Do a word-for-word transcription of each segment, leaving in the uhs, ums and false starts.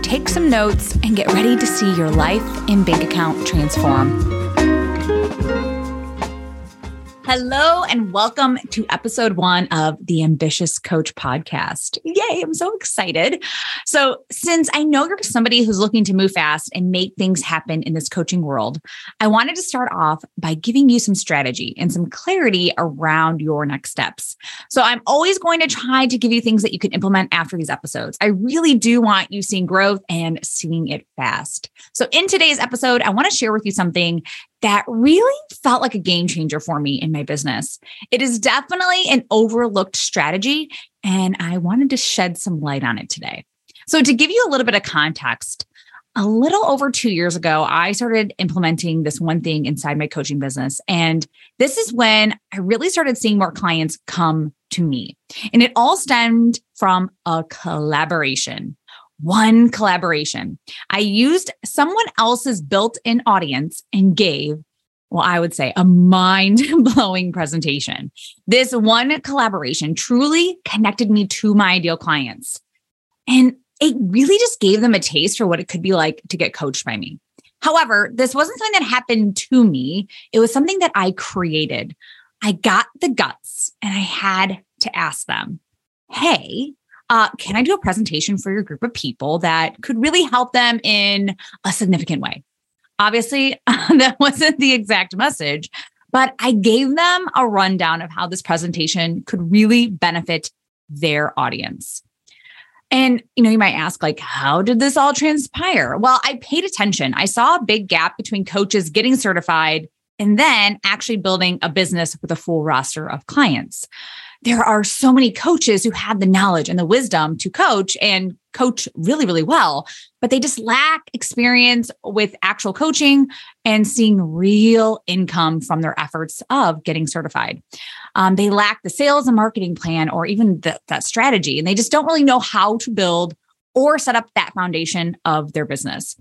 take some notes, and get ready to see your life and bank account transform. Hello, and welcome to episode one of the Ambitious Coach Podcast. Yay, I'm so excited. So since I know you're somebody who's looking to move fast and make things happen in this coaching world, I wanted to start off by giving you some strategy and some clarity around your next steps. So I'm always going to try to give you things that you can implement after these episodes. I really do want you seeing growth and seeing it fast. So in today's episode, I want to share with you something that really felt like a game changer for me in my business. It is definitely an overlooked strategy, and I wanted to shed some light on it today. So to give you a little bit of context, a little over two years ago, I started implementing this one thing inside my coaching business. And this is when I really started seeing more clients come to me. And it all stemmed from a collaboration. One collaboration. I used someone else's built-in audience and gave, well, I would say a mind-blowing presentation. This one collaboration truly connected me to my ideal clients. And it really just gave them a taste for what it could be like to get coached by me. However, this wasn't something that happened to me. It was something that I created. I got the guts and I had to ask them, hey, Uh, can I do a presentation for your group of people that could really help them in a significant way? Obviously, that wasn't the exact message, but I gave them a rundown of how this presentation could really benefit their audience. And, you know, you might ask, like, how did this all transpire? Well, I paid attention. I saw a big gap between coaches getting certified and then actually building a business with a full roster of clients. There are so many coaches who have the knowledge and the wisdom to coach and coach really, really well, but they just lack experience with actual coaching and seeing real income from their efforts of getting certified. Um, they lack the sales and marketing plan or even the, that strategy, and they just don't really know how to build or set up that foundation of their business.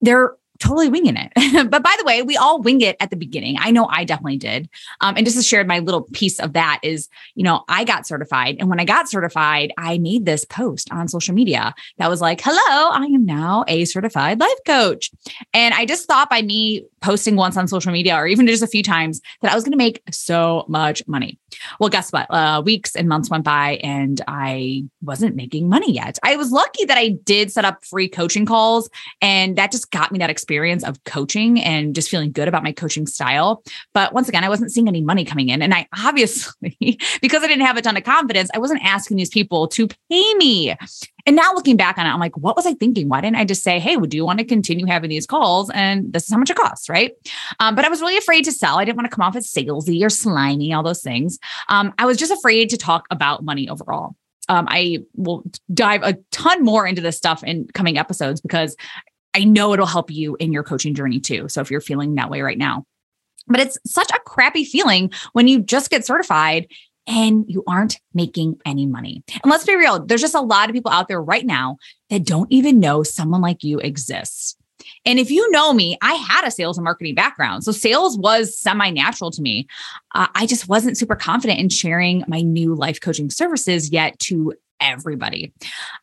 They're totally winging it. But by the way, we all wing it at the beginning. I know I definitely did. Um, and just to share my little piece of that is, you know, I got certified. And when I got certified, I made this post on social media that was like, hello, I am now a certified life coach. And I just thought by me posting once on social media, or even just a few times, that I was going to make so much money. Well, guess what? Uh, weeks and months went by and I wasn't making money yet. I was lucky that I did set up free coaching calls, and that just got me that experience. experience of coaching and just feeling good about my coaching style. But once again, I wasn't seeing any money coming in. And I obviously, because I didn't have a ton of confidence, I wasn't asking these people to pay me. And now looking back on it, I'm like, what was I thinking? Why didn't I just say, hey, well, do you want to continue having these calls? And this is how much it costs, right? Um, but I was really afraid to sell. I didn't want to come off as salesy or slimy, all those things. Um, I was just afraid to talk about money overall. Um, I will dive a ton more into this stuff in coming episodes because I know it'll help you in your coaching journey too. So if you're feeling that way right now, but it's such a crappy feeling when you just get certified and you aren't making any money. And let's be real. There's just a lot of people out there right now that don't even know someone like you exists. And if you know me, I had a sales and marketing background. So sales was semi-natural to me. Uh, I just wasn't super confident in sharing my new life coaching services yet to everybody.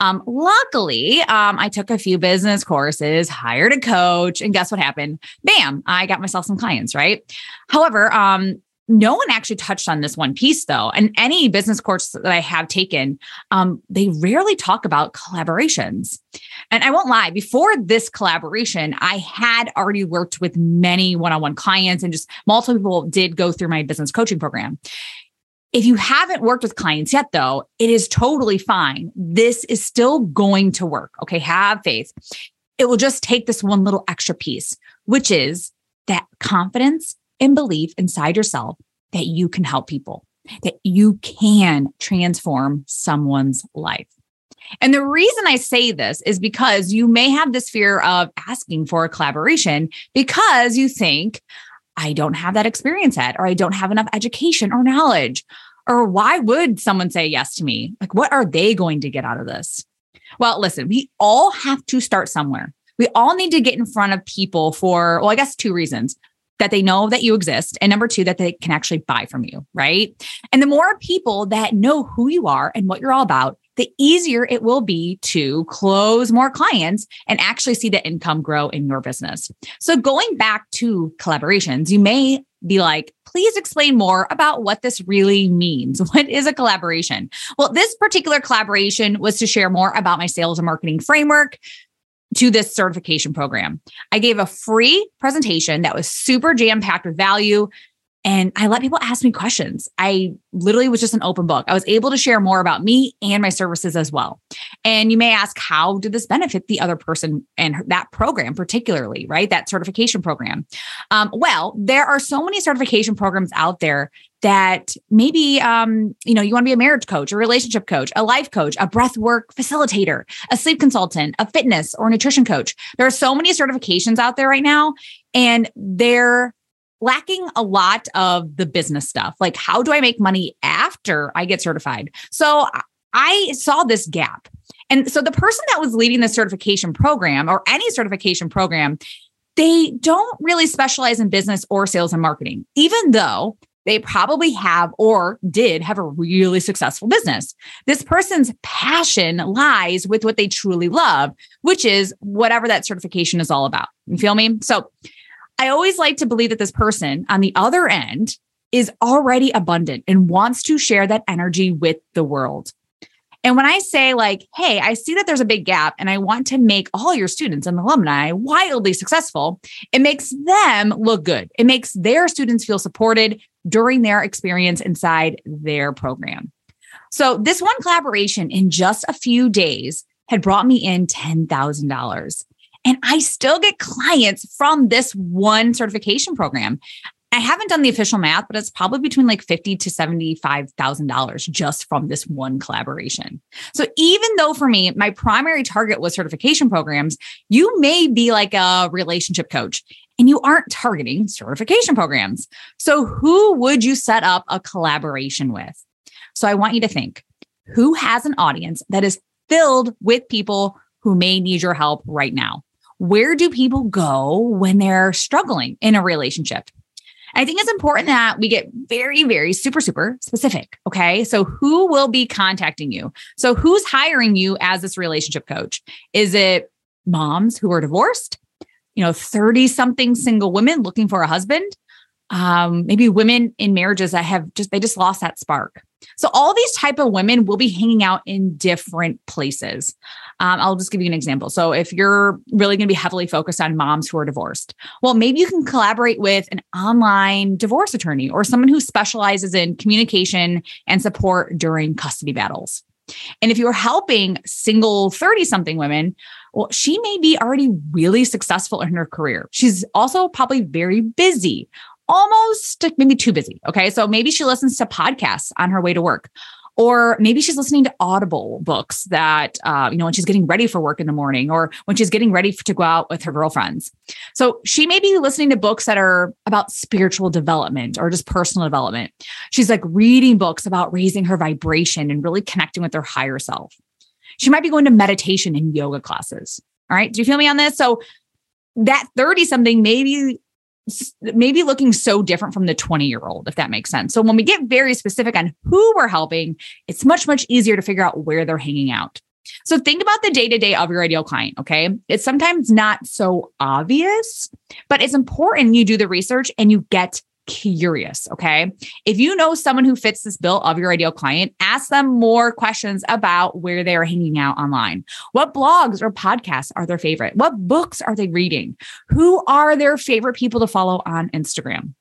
Um, luckily, um, I took a few business courses, hired a coach, and guess what happened? Bam, I got myself some clients, right? However, um, no one actually touched on this one piece though. And any business course that I have taken, um, they rarely talk about collaborations. And I won't lie, before this collaboration, I had already worked with many one-on-one clients, and just multiple people did go through my business coaching program. If you haven't worked with clients yet, though, it is totally fine. This is still going to work. Okay, have faith. It will just take this one little extra piece, which is that confidence and belief inside yourself that you can help people, that you can transform someone's life. And the reason I say this is because you may have this fear of asking for a collaboration because you think, I don't have that experience yet, or I don't have enough education or knowledge, or why would someone say yes to me? Like, what are they going to get out of this? Well, listen, we all have to start somewhere. We all need to get in front of people for, well, I guess two reasons. That they know that you exist. And number two, that they can actually buy from you, right? And the more people that know who you are and what you're all about, the easier it will be to close more clients and actually see the income grow in your business. So going back to collaborations, you may be like, please explain more about what this really means. What is a collaboration? Well, this particular collaboration was to share more about my sales and marketing framework to this certification program. I gave a free presentation that was super jam-packed with value, and I let people ask me questions. I literally was just an open book. I was able to share more about me and my services as well. And you may ask, how did this benefit the other person and that program particularly, right? That certification program. Um, well, there are so many certification programs out there that maybe, um, you know, you want to be a marriage coach, a relationship coach, a life coach, a breath work facilitator, a sleep consultant, a fitness or nutrition coach. There are so many certifications out there right now, and they're lacking a lot of the business stuff. Like, how do I make money after I get certified? So I saw this gap. And so the person that was leading the certification program, or any certification program, they don't really specialize in business or sales and marketing, even though they probably have or did have a really successful business. This person's passion lies with what they truly love, which is whatever that certification is all about. You feel me? So I always like to believe that this person on the other end is already abundant and wants to share that energy with the world. And when I say like, hey, I see that there's a big gap and I want to make all your students and alumni wildly successful, it makes them look good. It makes their students feel supported during their experience inside their program. So this one collaboration in just a few days had brought me in ten thousand dollars. And I still get clients from this one certification program. I haven't done the official math, but it's probably between like fifty thousand dollars to seventy-five thousand dollars just from this one collaboration. So even though for me, my primary target was certification programs, you may be like a relationship coach and you aren't targeting certification programs. So who would you set up a collaboration with? So I want you to think, who has an audience that is filled with people who may need your help right now? Where do people go when they're struggling in a relationship? I think it's important that we get very, very super, super specific, okay? So who will be contacting you? So who's hiring you as this relationship coach? Is it moms who are divorced? You know, thirty-something single women looking for a husband? Um, maybe women in marriages that have just, they just lost that spark. So all these type of women will be hanging out in different places. Um, I'll just give you an example. So if you're really going to be heavily focused on moms who are divorced, well, maybe you can collaborate with an online divorce attorney or someone who specializes in communication and support during custody battles. And if you're helping single thirty-something women, well, she may be already really successful in her career. She's also probably very busy. Almost maybe too busy. Okay. So maybe she listens to podcasts on her way to work, or maybe she's listening to Audible books that, uh, you know, when she's getting ready for work in the morning or when she's getting ready to go out with her girlfriends. So she may be listening to books that are about spiritual development or just personal development. She's like reading books about raising her vibration and really connecting with her higher self. She might be going to meditation and yoga classes. All right. Do you feel me on this? So that thirty something, maybe maybe looking so different from the twenty year old, if that makes sense. So when we get very specific on who we're helping, it's much, much easier to figure out where they're hanging out. So think about the day-to-day of your ideal client, okay? It's sometimes not so obvious, but it's important you do the research and you get curious, okay? If you know someone who fits this bill of your ideal client, ask them more questions about where they are hanging out online. What blogs or podcasts are their favorite? What books are they reading? Who are their favorite people to follow on Instagram?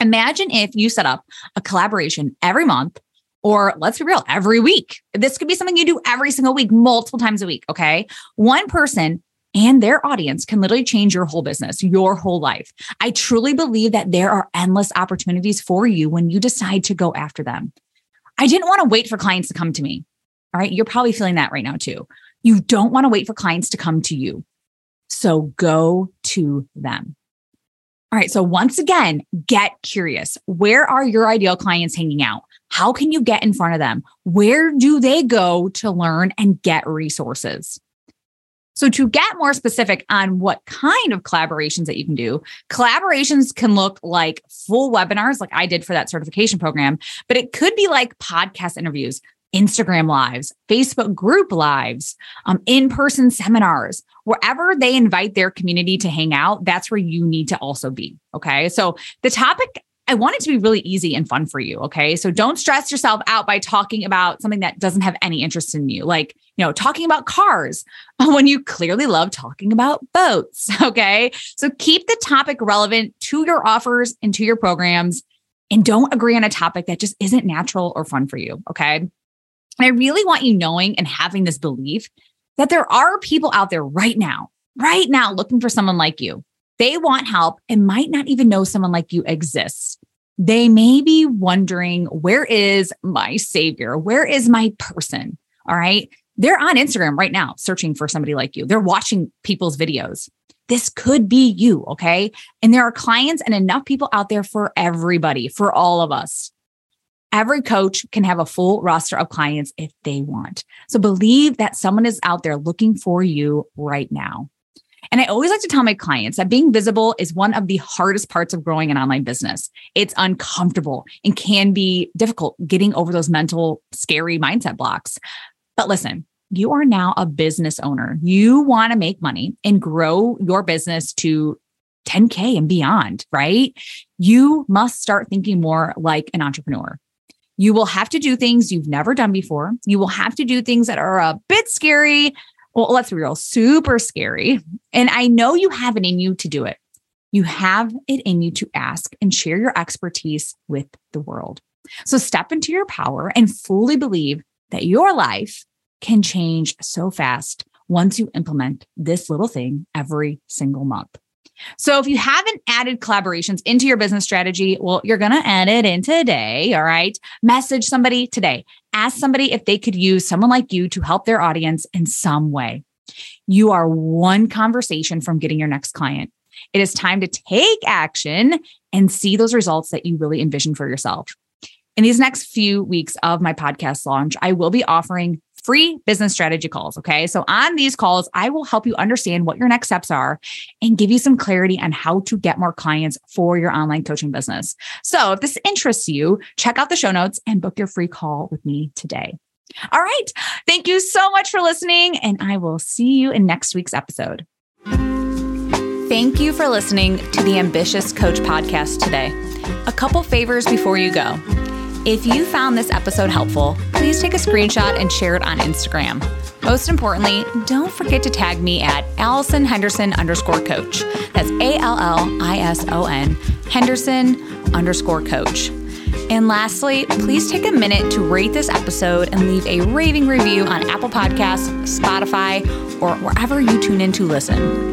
Imagine if you set up a collaboration every month, or let's be real, every week. This could be something you do every single week, multiple times a week, okay? One person and their audience can literally change your whole business, your whole life. I truly believe that there are endless opportunities for you when you decide to go after them. I didn't want to wait for clients to come to me. All right. You're probably feeling that right now too. You don't want to wait for clients to come to you. So go to them. All right. So once again, get curious. Where are your ideal clients hanging out? How can you get in front of them? Where do they go to learn and get resources? So to get more specific on what kind of collaborations that you can do, collaborations can look like full webinars, like I did for that certification program, but it could be like podcast interviews, Instagram lives, Facebook group lives, um, in-person seminars, wherever they invite their community to hang out, that's where you need to also be, okay? So the topic, I want it to be really easy and fun for you, okay? So don't stress yourself out by talking about something that doesn't have any interest in you, like, you know, talking about cars when you clearly love talking about boats, okay? So keep the topic relevant to your offers and to your programs, and don't agree on a topic that just isn't natural or fun for you, okay? And I really want you knowing and having this belief that there are people out there right now, right now looking for someone like you. They want help and might not even know someone like you exists. They may be wondering, where is my savior? Where is my person? All right. They're on Instagram right now searching for somebody like you. They're watching people's videos. This could be you. Okay. And there are clients and enough people out there for everybody, for all of us. Every coach can have a full roster of clients if they want. So believe that someone is out there looking for you right now. And I always like to tell my clients that being visible is one of the hardest parts of growing an online business. It's uncomfortable and can be difficult getting over those mental, scary mindset blocks. But listen, you are now a business owner. You want to make money and grow your business to ten K and beyond, right? You must start thinking more like an entrepreneur. You will have to do things you've never done before. You will have to do things that are a bit scary. Well, let's be real, super scary. And I know you have it in you to do it. You have it in you to ask and share your expertise with the world. So step into your power and fully believe that your life can change so fast once you implement this little thing every single month. So if you haven't added collaborations into your business strategy, well, you're going to add it in today, all right? Message somebody today. Ask somebody if they could use someone like you to help their audience in some way. You are one conversation from getting your next client. It is time to take action and see those results that you really envision for yourself. In these next few weeks of my podcast launch, I will be offering free business strategy calls, okay? So on these calls, I will help you understand what your next steps are and give you some clarity on how to get more clients for your online coaching business. So if this interests you, check out the show notes and book your free call with me today. All right. Thank you so much for listening, and I will see you in next week's episode. Thank you for listening to the Ambitious Coach Podcast today. A couple favors before you go. If you found this episode helpful, please take a screenshot and share it on Instagram. Most importantly, don't forget to tag me at Allison Henderson underscore coach. That's A L L I S O N Henderson underscore coach. And lastly, please take a minute to rate this episode and leave a raving review on Apple Podcasts, Spotify, or wherever you tune in to listen.